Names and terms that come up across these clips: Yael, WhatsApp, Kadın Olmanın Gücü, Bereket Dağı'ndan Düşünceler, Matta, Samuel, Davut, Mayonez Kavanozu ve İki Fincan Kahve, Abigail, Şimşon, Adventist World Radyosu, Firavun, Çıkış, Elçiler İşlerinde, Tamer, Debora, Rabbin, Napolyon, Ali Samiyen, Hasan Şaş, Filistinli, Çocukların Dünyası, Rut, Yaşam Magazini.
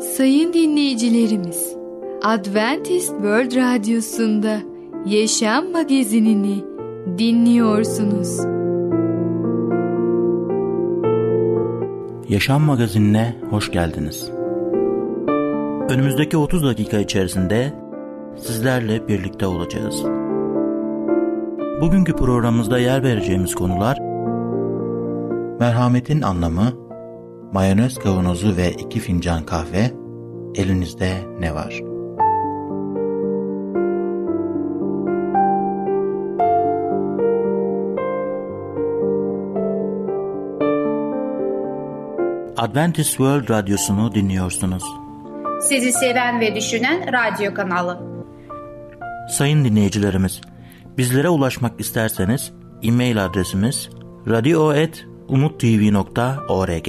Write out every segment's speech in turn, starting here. Sayın dinleyicilerimiz, Adventist World Radyosu'nda Yaşam Magazini'ni dinliyorsunuz. Yaşam Magazini'ne hoş geldiniz. Önümüzdeki 30 dakika içerisinde sizlerle birlikte olacağız. Bugünkü programımızda yer vereceğimiz konular: merhametin anlamı, mayonez kavanozu ve 2 fincan kahve, elinizde ne var? Adventist World Radyosu'nu dinliyorsunuz. Sizi seven ve düşünen radyo kanalı. Sayın dinleyicilerimiz, bizlere ulaşmak isterseniz e-mail adresimiz radio@umuttv.org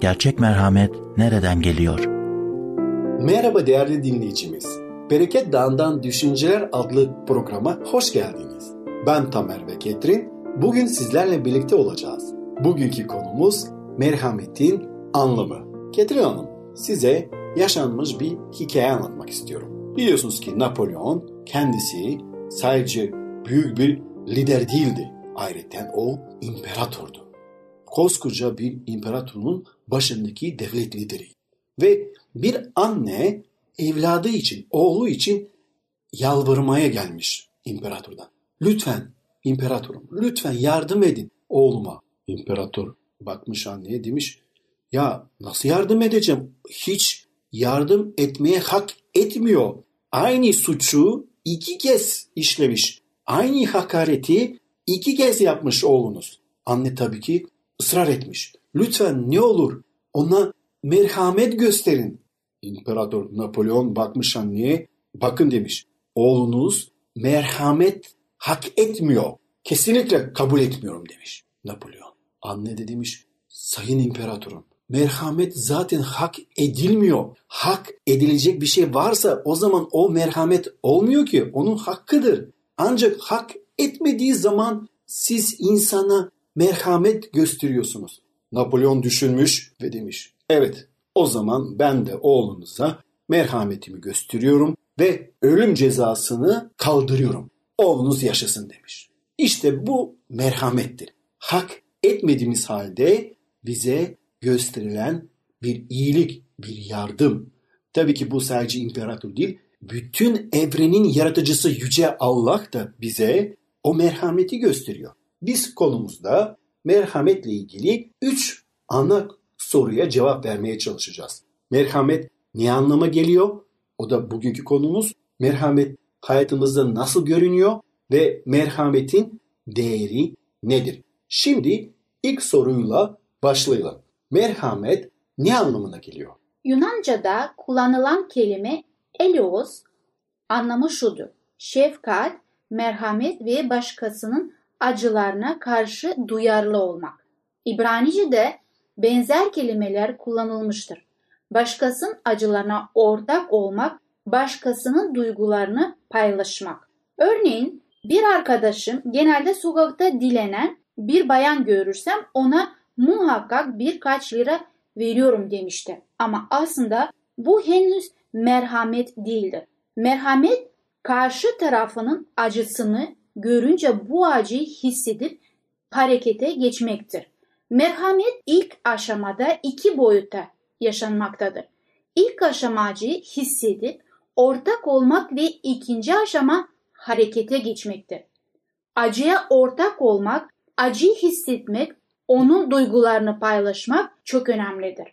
Gerçek merhamet nereden geliyor? Merhaba değerli dinleyicimiz. Bereket Dağı'ndan Düşünceler adlı programa hoş geldiniz. Ben Tamer ve Katrin. Bugün sizlerle birlikte olacağız. Bugünkü konumuz merhametin anlamı. Katrin Hanım, size yaşanmış bir hikaye anlatmak istiyorum. Biliyorsunuz ki Napolyon kendisi sadece büyük bir lider değildi. Ayrıca o imparatordu. Koskoca bir imparatorun başındaki devlet lideri. Ve bir anne evladı için, oğlu için yalvarmaya gelmiş imparatordan. Lütfen imparatorum, lütfen yardım edin oğluma. İmparator bakmış anneye, demiş ya nasıl yardım edeceğim? Hiç yardım etmeye hak etmiyor. Aynı suçu 2 kez işlemiş. Aynı hakareti 2 kez yapmış oğlunuz. Anne tabii ki ısrar etmiş. Lütfen ne olur ona merhamet gösterin. İmparator Napolyon bakmış anneye, bakın demiş. Oğlunuz merhamet hak etmiyor. Kesinlikle kabul etmiyorum demiş Napolyon. Anne de demiş, sayın imparatorum, merhamet zaten hak edilmiyor. Hak edilecek bir şey varsa o zaman o merhamet olmuyor ki. Onun hakkıdır. Ancak hak etmediği zaman siz insana merhamet gösteriyorsunuz. Napolyon düşünmüş ve demiş, evet o zaman ben de oğlunuza merhametimi gösteriyorum ve ölüm cezasını kaldırıyorum. Oğlunuz yaşasın demiş. İşte bu merhamettir. Hak etmediğimiz halde bize gösterilen bir iyilik, bir yardım. Tabii ki bu sadece imparator değil, bütün evrenin yaratıcısı Yüce Allah da bize o merhameti gösteriyor. Biz konumuzda merhametle ilgili 3 ana soruya cevap vermeye çalışacağız. Merhamet ne anlama geliyor? O da bugünkü konumuz. Merhamet hayatımızda nasıl görünüyor? Ve merhametin değeri nedir? Şimdi ilk soruyla başlayalım. Merhamet ne anlamına geliyor? Yunanca'da kullanılan kelime eleos, anlamı şudur: şefkat, merhamet ve başkasının acılarına karşı duyarlı olmak. İbranice'de benzer kelimeler kullanılmıştır. Başkasının acılarına ortak olmak, başkasının duygularını paylaşmak. Örneğin bir arkadaşım genelde sokakta dilenen bir bayan görürsem ona muhakkak birkaç lira veriyorum demişti. Ama aslında bu henüz merhamet değildir. Merhamet karşı tarafının acısını görünce bu acıyı hissedip harekete geçmektir. Merhamet ilk aşamada 2 boyutta yaşanmaktadır. İlk aşama acıyı hissedip ortak olmak ve ikinci aşama harekete geçmektir. Acıya ortak olmak, acıyı hissetmek, onun duygularını paylaşmak çok önemlidir.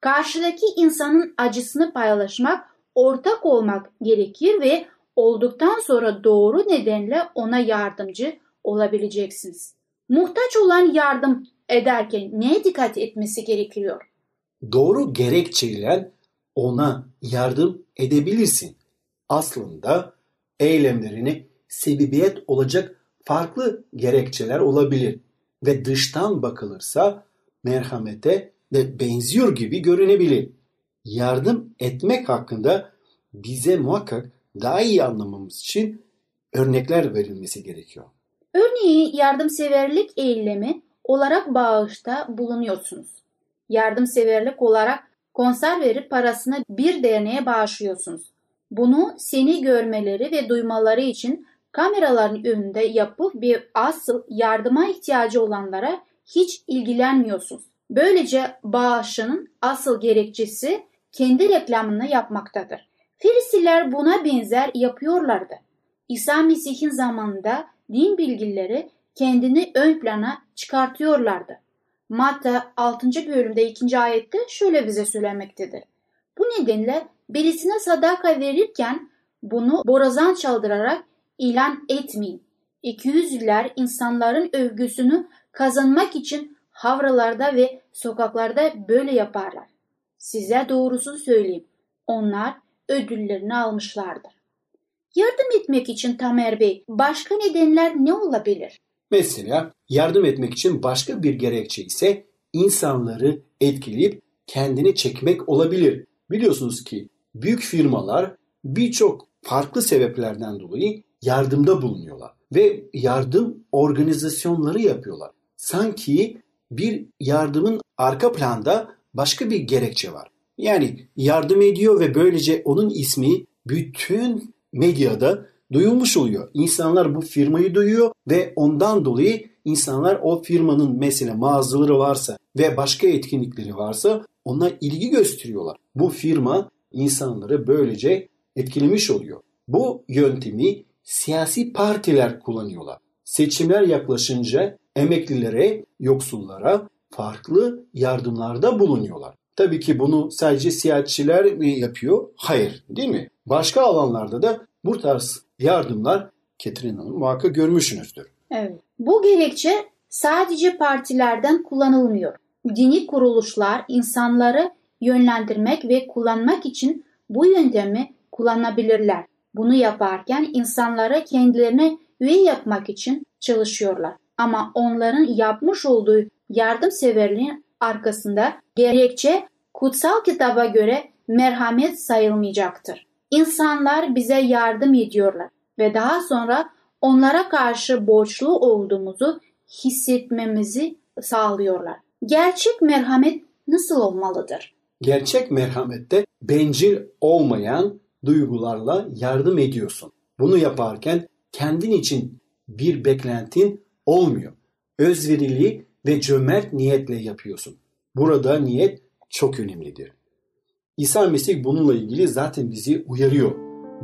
Karşıdaki insanın acısını paylaşmak, ortak olmak gerekir ve olduktan sonra doğru nedenle ona yardımcı olabileceksiniz. Muhtaç olan yardım ederken neye dikkat etmesi gerekiyor? Doğru gerekçeyle ona yardım edebilirsin. Aslında eylemlerini sebebiyet olacak farklı gerekçeler olabilir ve dıştan bakılırsa merhamete de benziyor gibi görünebilir. Yardım etmek hakkında bize muhakkak daha iyi anlamamız için örnekler verilmesi gerekiyor. Örneğin yardımseverlik eylemi olarak bağışta bulunuyorsunuz. Yardımseverlik olarak konser verip parasını bir derneğe bağışlıyorsunuz. Bunu seni görmeleri ve duymaları için kameraların önünde yapıp bir asıl yardıma ihtiyacı olanlara hiç ilgilenmiyorsunuz. Böylece bağışın asıl gerekçesi kendi reklamını yapmaktadır. Farisiler buna benzer yapıyorlardı. İsa Mesih'in zamanında din bilgileri kendini ön plana çıkartıyorlardı. Matta 6. bölümde 2. ayette şöyle bize söylemektedir. Bu nedenle birisine sadaka verirken bunu borazan çaldırarak ilan etmeyin. İkiyüzlüler insanların övgüsünü kazanmak için havralarda ve sokaklarda böyle yaparlar. Size doğrusunu söyleyeyim. Onlar ödüllerini almışlardır. Yardım etmek için Tamer Bey başka nedenler ne olabilir? Mesela yardım etmek için başka bir gerekçe ise insanları etkileyip kendini çekmek olabilir. Biliyorsunuz ki büyük firmalar birçok farklı sebeplerden dolayı yardımda bulunuyorlar ve yardım organizasyonları yapıyorlar. Sanki bir yardımın arka planda başka bir gerekçe var. Yani yardım ediyor ve böylece onun ismi bütün medyada duyulmuş oluyor. İnsanlar bu firmayı duyuyor ve ondan dolayı insanlar o firmanın mesela mağazaları varsa ve başka etkinlikleri varsa ona ilgi gösteriyorlar. Bu firma insanları böylece etkilemiş oluyor. Bu yöntemi siyasi partiler kullanıyorlar. Seçimler yaklaşınca emeklilere, yoksullara farklı yardımlarda bulunuyorlar. Tabii ki bunu sadece siyasetçiler mi yapıyor? Hayır, değil mi? Başka alanlarda da bu tarz yardımlar, Katrin Hanım, muhakkak görmüşsünüzdür. Evet. Bu gerekçe sadece partilerden kullanılmıyor. Dini kuruluşlar insanları yönlendirmek ve kullanmak için bu yöntemi kullanabilirler. Bunu yaparken insanları kendilerine üye yapmak için çalışıyorlar. Ama onların yapmış olduğu yardımseverliğin arkasında gerekçe kutsal kitaba göre merhamet sayılmayacaktır. İnsanlar bize yardım ediyorlar ve daha sonra onlara karşı borçlu olduğumuzu hissetmemizi sağlıyorlar. Gerçek merhamet nasıl olmalıdır? Gerçek merhamette bencil olmayan duygularla yardım ediyorsun. Bunu yaparken kendin için bir beklentin olmuyor. Özverili ve cömert niyetle yapıyorsun. Burada niyet çok önemlidir. İsa Mesih bununla ilgili zaten bizi uyarıyor.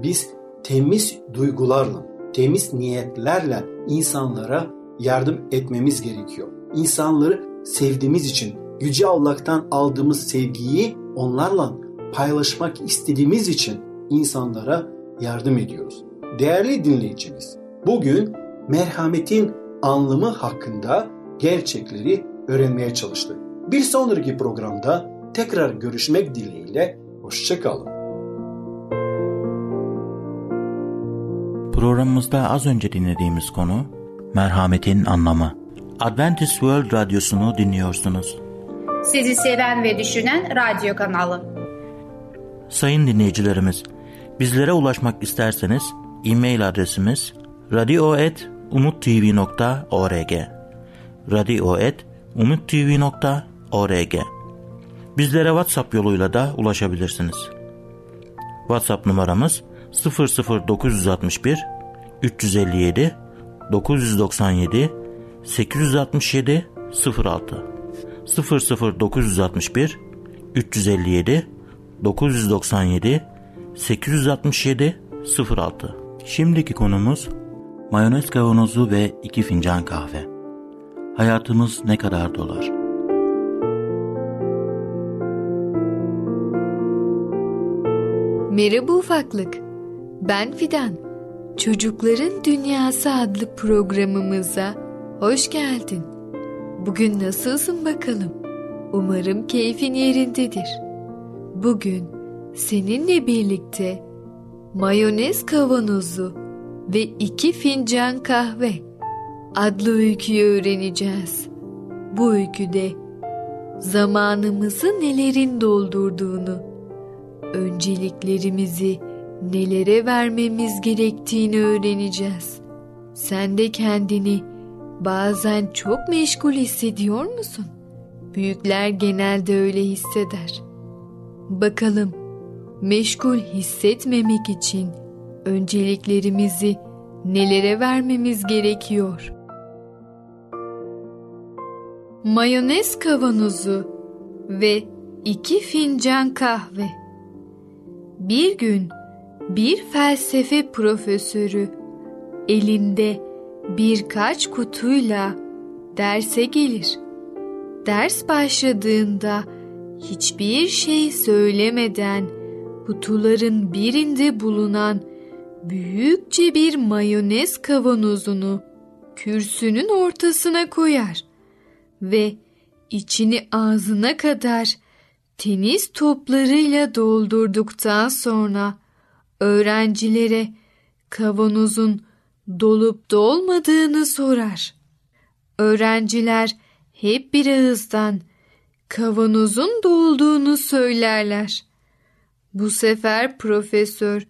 Biz temiz duygularla, temiz niyetlerle insanlara yardım etmemiz gerekiyor. İnsanları sevdiğimiz için, Yüce Allah'tan aldığımız sevgiyi onlarla paylaşmak istediğimiz için insanlara yardım ediyoruz. Değerli dinleyicimiz, bugün merhametin anlamı hakkında gerçekleri öğrenmeye çalıştık. Bir sonraki programda tekrar görüşmek dileğiyle hoşça kalın. Programımızda az önce dinlediğimiz konu merhametin anlamı. Adventist World Radyosunu dinliyorsunuz. Sizi seven ve düşünen radyo kanalı. Sayın dinleyicilerimiz, bizlere ulaşmak isterseniz e-mail adresimiz radio@umuttv.org radio@umuttv.org. Bizlere WhatsApp yoluyla da ulaşabilirsiniz. WhatsApp numaramız 00961 357 997 867 06 00961 357 997 867 06. Şimdiki konumuz mayonez kavanozu ve 2 fincan kahve. Hayatımız ne kadar dolar? Merhaba ufaklık, ben Fidan. Çocukların Dünyası adlı programımıza hoş geldin. Bugün nasılsın bakalım? Umarım keyfin yerindedir. Bugün seninle birlikte Mayonez Kavanozu ve İki Fincan Kahve adlı öyküyü öğreneceğiz. Bu öyküde zamanımızı nelerin doldurduğunu, önceliklerimizi nelere vermemiz gerektiğini öğreneceğiz. Sen de kendini bazen çok meşgul hissediyor musun? Büyükler genelde öyle hisseder. Bakalım, meşgul hissetmemek için önceliklerimizi nelere vermemiz gerekiyor? Mayonez Kavanozu ve İki Fincan Kahve. Bir gün bir felsefe profesörü elinde birkaç kutuyla derse gelir. Ders başladığında hiçbir şey söylemeden kutuların birinde bulunan büyükçe bir mayonez kavanozunu kürsünün ortasına koyar ve içini ağzına kadar tenis toplarıyla doldurduktan sonra öğrencilere kavanozun dolup dolmadığını sorar. Öğrenciler hep bir ağızdan kavanozun dolduğunu söylerler. Bu sefer profesör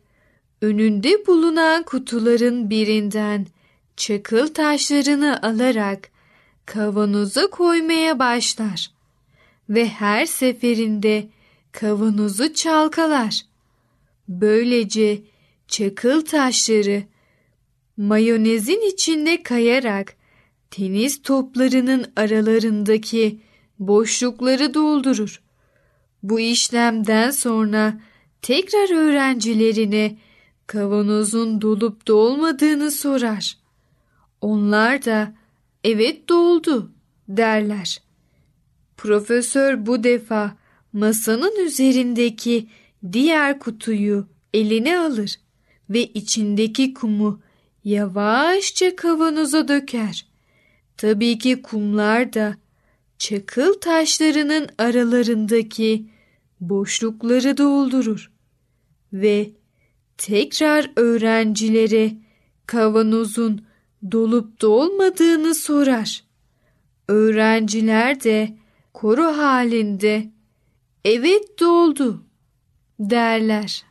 önünde bulunan kutuların birinden çakıl taşlarını alarak kavanozu koymaya başlar ve her seferinde kavanozu çalkalar. Böylece çakıl taşları mayonezin içinde kayarak tenis toplarının aralarındaki boşlukları doldurur. Bu işlemden sonra tekrar öğrencilerine kavanozun dolup dolmadığını sorar. Onlar da evet doldu derler. Profesör bu defa masanın üzerindeki diğer kutuyu eline alır ve içindeki kumu yavaşça kavanoza döker. Tabii ki kumlar da çakıl taşlarının aralarındaki boşlukları doldurur ve tekrar öğrencilere kavanozun dolup dolmadığını sorar. Öğrenciler de koro halinde evet doldu derler.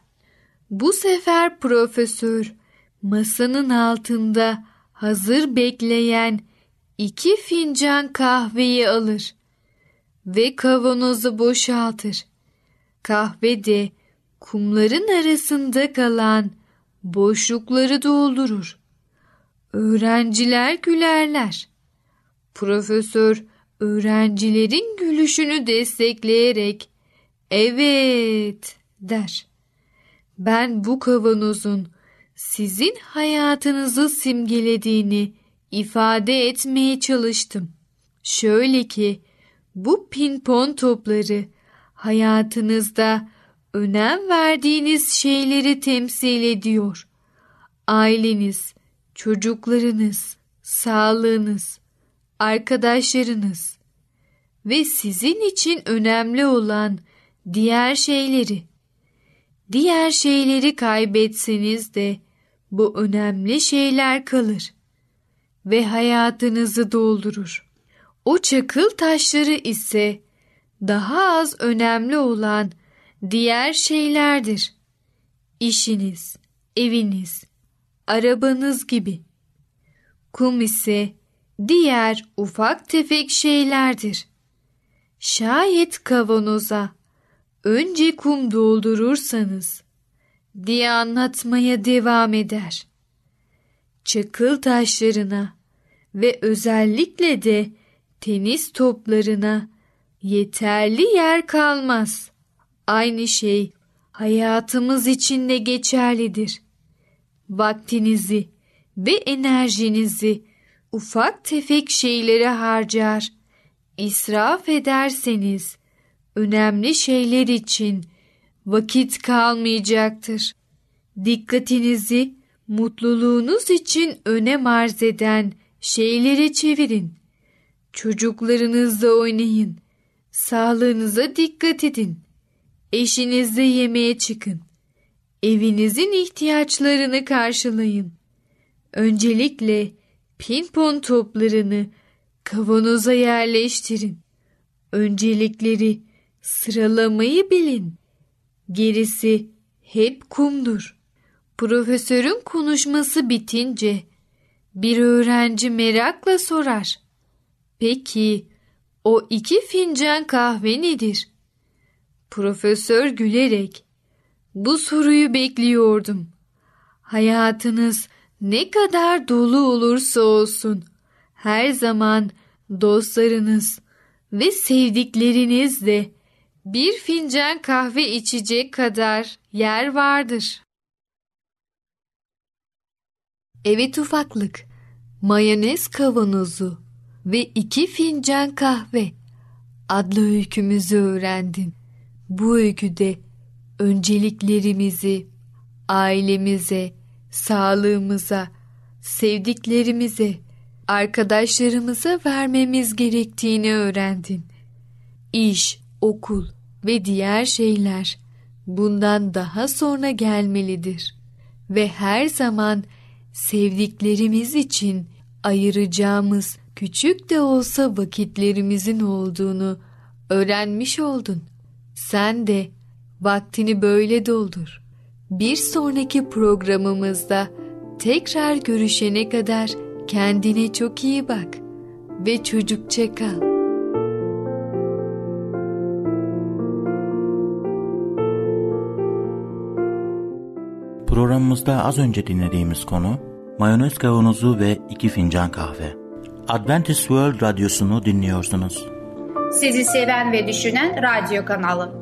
Bu sefer profesör masanın altında hazır bekleyen iki fincan kahveyi alır ve kavanozu boşaltır. Kahve de kumların arasında kalan boşlukları doldurur. Öğrenciler gülerler. Profesör öğrencilerin gülüşünü destekleyerek evet der. Ben bu kavanozun sizin hayatınızı simgelediğini ifade etmeye çalıştım. Şöyle ki bu pinpon topları hayatınızda önem verdiğiniz şeyleri temsil ediyor. Aileniz, çocuklarınız, sağlığınız, arkadaşlarınız ve sizin için önemli olan diğer şeyleri. Diğer şeyleri kaybetseniz de bu önemli şeyler kalır ve hayatınızı doldurur. O çakıl taşları ise daha az önemli olan diğer şeylerdir. İşiniz, eviniz, arabanız gibi. Kum ise diğer ufak tefek şeylerdir. Şayet kavanoza önce kum doldurursanız diye anlatmaya devam eder. Çakıl taşlarına ve özellikle de tenis toplarına yeterli yer kalmaz. Aynı şey hayatımız için de geçerlidir. Vaktinizi ve enerjinizi ufak tefek şeylere harcar, israf ederseniz önemli şeyler için vakit kalmayacaktır. Dikkatinizi mutluluğunuz için önem arz eden şeylere çevirin. Çocuklarınızla oynayın, sağlığınıza dikkat edin, Eşinizle yemeğe çıkın. Evinizin ihtiyaçlarını karşılayın. Öncelikle pimpon toplarını kavanoza yerleştirin. Öncelikleri sıralamayı bilin. Gerisi hep kumdur. Profesörün konuşması bitince bir öğrenci merakla sorar. Peki o iki fincan kahve nedir? Profesör gülerek, bu soruyu bekliyordum. Hayatınız ne kadar dolu olursa olsun, her zaman dostlarınız ve sevdiklerinizle bir fincan kahve içecek kadar yer vardır. Evet ufaklık, Mayonez Kavanozu ve İki Fincan Kahve adlı öykümüzü öğrendin. Bu öyküde önceliklerimizi ailemize, sağlığımıza, sevdiklerimize, arkadaşlarımıza vermemiz gerektiğini öğrendin. İş, okul ve diğer şeyler bundan daha sonra gelmelidir ve her zaman sevdiklerimiz için ayıracağımız küçük de olsa vakitlerimizin olduğunu öğrenmiş oldun. Sen de vaktini böyle doldur. Bir sonraki programımızda tekrar görüşene kadar kendine çok iyi bak ve çocukça kal. Programımızda az önce dinlediğimiz konu Mayonez Kavanozu ve İki Fincan Kahve. Adventist World Radyosunu dinliyorsunuz. Sizi seven ve düşünen radyo kanalı.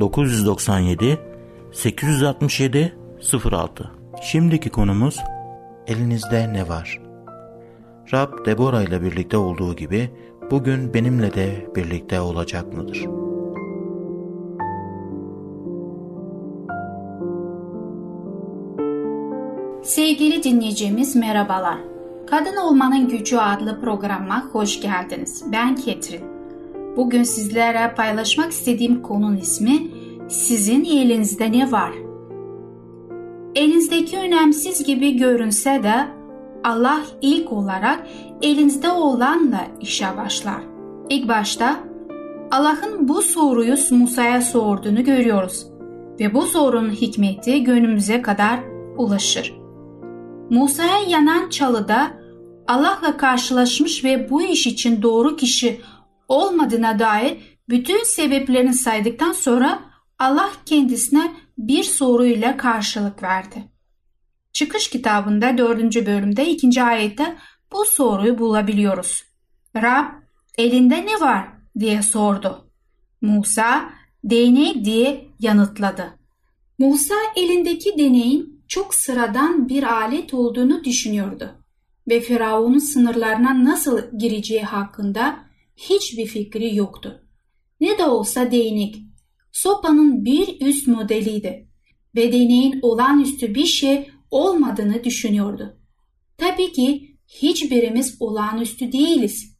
997 867 06. Şimdiki konumuz elinizde ne var? Rab Debora ile birlikte olduğu gibi bugün benimle de birlikte olacak mıdır? Sevgili dinleyicimiz merhabalar. Kadın Olmanın Gücü adlı programa hoş geldiniz. Ben Katrin. Bugün sizlere paylaşmak istediğim konunun ismi sizin elinizde ne var? Elinizdeki önemsiz gibi görünse de Allah ilk olarak elinizde olanla işe başlar. İlk başta Allah'ın bu soruyu Musa'ya sorduğunu görüyoruz ve bu sorunun hikmeti günümüze kadar ulaşır. Musa'ya yanan çalıda Allah'la karşılaşmış ve bu iş için doğru kişi olmadığına dair bütün sebeplerini saydıktan sonra Allah kendisine bir soruyla karşılık verdi. Çıkış kitabında 4. bölümde 2. ayette bu soruyu bulabiliyoruz. Rab, elinde ne var diye sordu. Musa, değnek diye yanıtladı. Musa elindeki değneğin çok sıradan bir alet olduğunu düşünüyordu ve Firavun'un sınırlarına nasıl gireceği hakkında hiçbir fikri yoktu. Ne de olsa değnek, sopanın bir üst modeliydi ve değneğin olağanüstü bir şey olmadığını düşünüyordu. Tabii ki hiçbirimiz olağanüstü değiliz.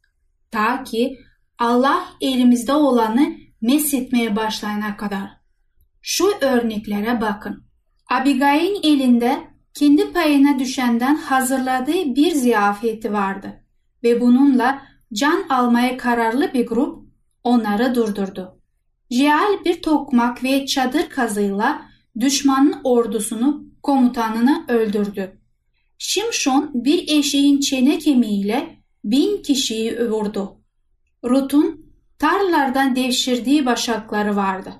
Ta ki Allah elimizde olanı meshetmeye başlayana kadar. Şu örneklere bakın. Abigail'in elinde kendi payına düşenden hazırladığı bir ziyafeti vardı ve bununla can almaya kararlı bir grup onları durdurdu. Yael bir tokmak ve çadır kazıyla düşmanın ordusunu, komutanını öldürdü. Şimşon bir eşeğin çene kemiğiyle 1000 kişiyi vurdu. Rut'un tarlalardan devşirdiği başakları vardı.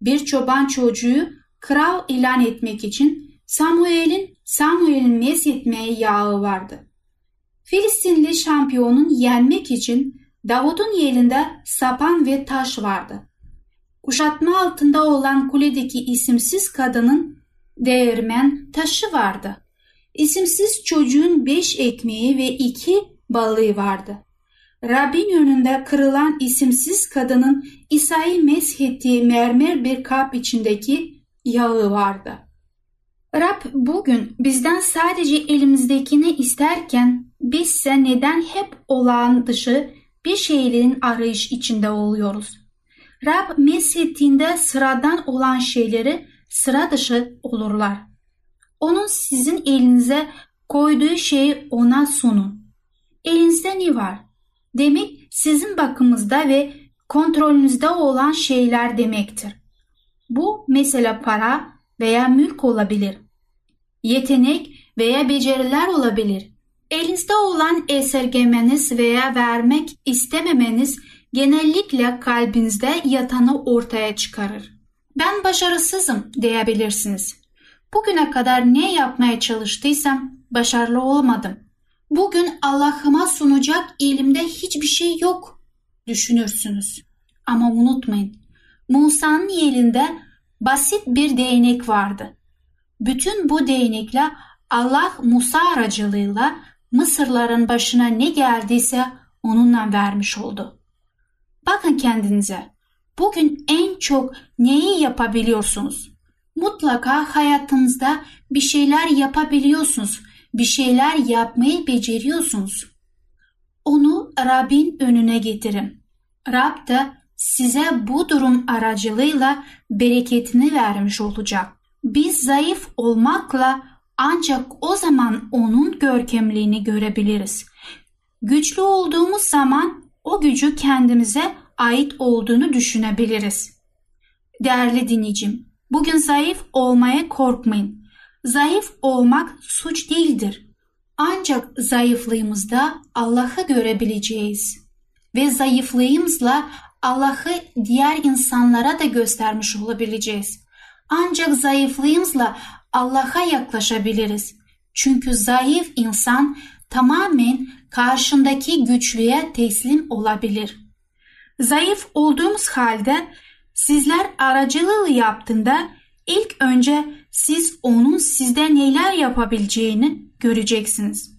Bir çoban çocuğu kral ilan etmek için Samuel'in meshetmeye yağı vardı. Filistinli şampiyonun yenmek için Davut'un elinde sapan ve taş vardı. Kuşatma altında olan kuledeki isimsiz kadının değirmen taşı vardı. İsimsiz çocuğun 5 ekmeği ve 2 balığı vardı. Rabbin önünde kırılan isimsiz kadının İsa'yı meshettiği mermer bir kap içindeki yağı vardı. Rab bugün bizden sadece elimizdekini isterken bizse neden hep olağan dışı bir şeylerin arayış içinde oluyoruz? Rab meshettiğinde sıradan olan şeyleri sıra dışı olurlar. Onun sizin elinize koyduğu şeyi ona sunun. Elinizde ne var? Demek sizin bakımınızda ve kontrolünüzde olan şeyler demektir. Bu mesela para veya mülk olabilir. Yetenek veya beceriler olabilir. Elinizde olan esirgemeniz veya vermek istememeniz genellikle kalbinizde yatanı ortaya çıkarır. Ben başarısızım diyebilirsiniz. Bugüne kadar ne yapmaya çalıştıysam başarılı olmadım. Bugün Allah'ıma sunacak elimde hiçbir şey yok düşünürsünüz. Ama unutmayın, Musa'nın elinde basit bir değnek vardı. Bütün bu değnekle Allah Musa aracılığıyla Mısırların başına ne geldiyse onunla vermiş oldu. Bakın kendinize, bugün en çok neyi yapabiliyorsunuz? Mutlaka hayatınızda bir şeyler yapabiliyorsunuz, bir şeyler yapmayı beceriyorsunuz. Onu Rabbin önüne getirin. Rab da size bu durum aracılığıyla bereketini vermiş olacak. Biz zayıf olmakla ancak o zaman onun görkemliğini görebiliriz. Güçlü olduğumuz zaman o gücü kendimize ait olduğunu düşünebiliriz. Değerli dinleyicim, bugün zayıf olmaya korkmayın. Zayıf olmak suç değildir. Ancak zayıflığımızda Allah'ı görebileceğiz. Ve zayıflığımızla Allah'ı diğer insanlara da göstermiş olabileceğiz. Ancak zayıflığımızla Allah'a yaklaşabiliriz. Çünkü zayıf insan tamamen karşındaki güçlüye teslim olabilir. Zayıf olduğumuz halde sizler aracılığı yaptığında ilk önce siz onun sizde neler yapabileceğini göreceksiniz.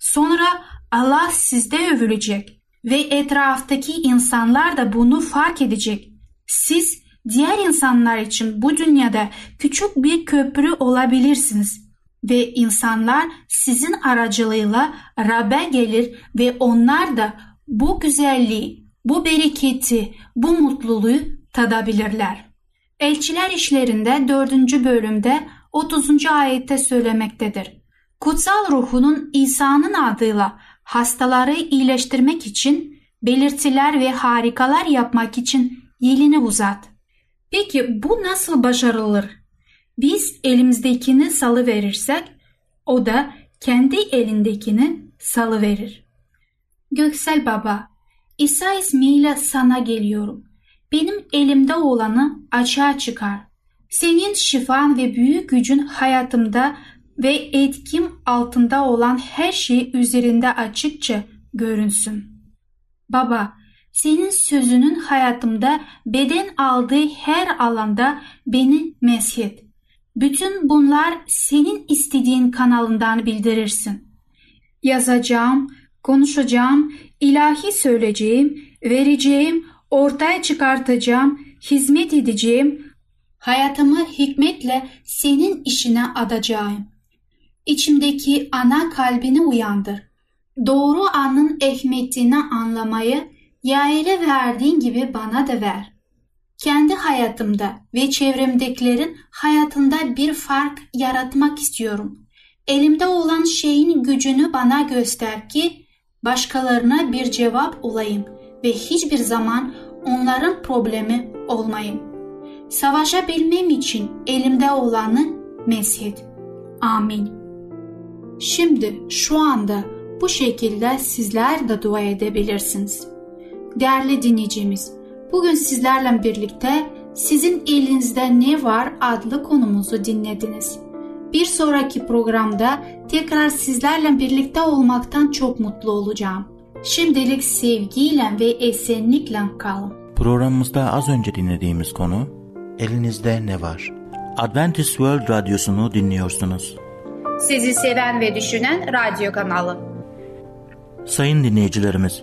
Sonra Allah sizde övülecek ve etraftaki insanlar da bunu fark edecek. Siz diğer insanlar için bu dünyada küçük bir köprü olabilirsiniz ve insanlar sizin aracılığıyla Rab'be gelir ve onlar da bu güzelliği, bu bereketi, bu mutluluğu tadabilirler. Elçiler İşlerinde 4. bölümde 30. ayette söylemektedir. Kutsal Ruh'un İsa'nın adıyla hastaları iyileştirmek için, belirtiler ve harikalar yapmak için elini uzat. Peki bu nasıl başarılır? Biz elimizdekini salıverirsek, o da kendi elindekini salıverir. Göksel Baba, İsa ismiyle sana geliyorum. Benim elimde olanı açığa çıkar. Senin şifan ve büyük gücün hayatımda ve etkim altında olan her şey üzerinde açıkça görünsün. Baba, senin sözünün hayatımda beden aldığı her alanda beni meshet. Bütün bunlar senin istediğin kanalından bildirirsin. Yazacağım, konuşacağım, ilahi söyleyeceğim, vereceğim, ortaya çıkartacağım, hizmet edeceğim, hayatımı hikmetle senin işine adacağım. İçimdeki ana kalbini uyandır. Doğru anın ehmetini anlamayı Yael'e verdiğin gibi bana da ver. Kendi hayatımda ve çevremdekilerin hayatında bir fark yaratmak istiyorum. Elimde olan şeyin gücünü bana göster ki başkalarına bir cevap olayım ve hiçbir zaman onların problemi olmayayım. Savaşabilmem için elimde olanı meshet. Amin. Şimdi şu anda bu şekilde sizler de dua edebilirsiniz. Değerli dinleyicimiz, bugün sizlerle birlikte Sizin Elinizde Ne Var adlı konumuzu dinlediniz. Bir sonraki programda tekrar sizlerle birlikte olmaktan çok mutlu olacağım. Şimdilik sevgiyle ve esenlikle kalın. Programımızda az önce dinlediğimiz konu "Elinizde ne var?" Adventist World Radyosu'nu dinliyorsunuz. Sizi seven ve düşünen radyo kanalı. Sayın dinleyicilerimiz,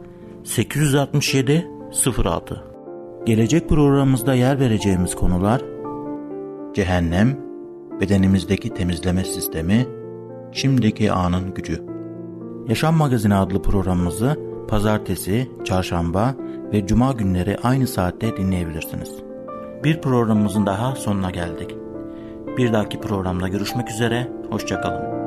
867 06. Gelecek programımızda yer vereceğimiz konular: cehennem, bedenimizdeki temizleme sistemi, şimdiki anın gücü. Yaşam Magazini adlı programımızı pazartesi, çarşamba ve cuma günleri aynı saatte dinleyebilirsiniz. Bir programımızın daha sonuna geldik. Bir dahaki programda görüşmek üzere, hoşça kalın.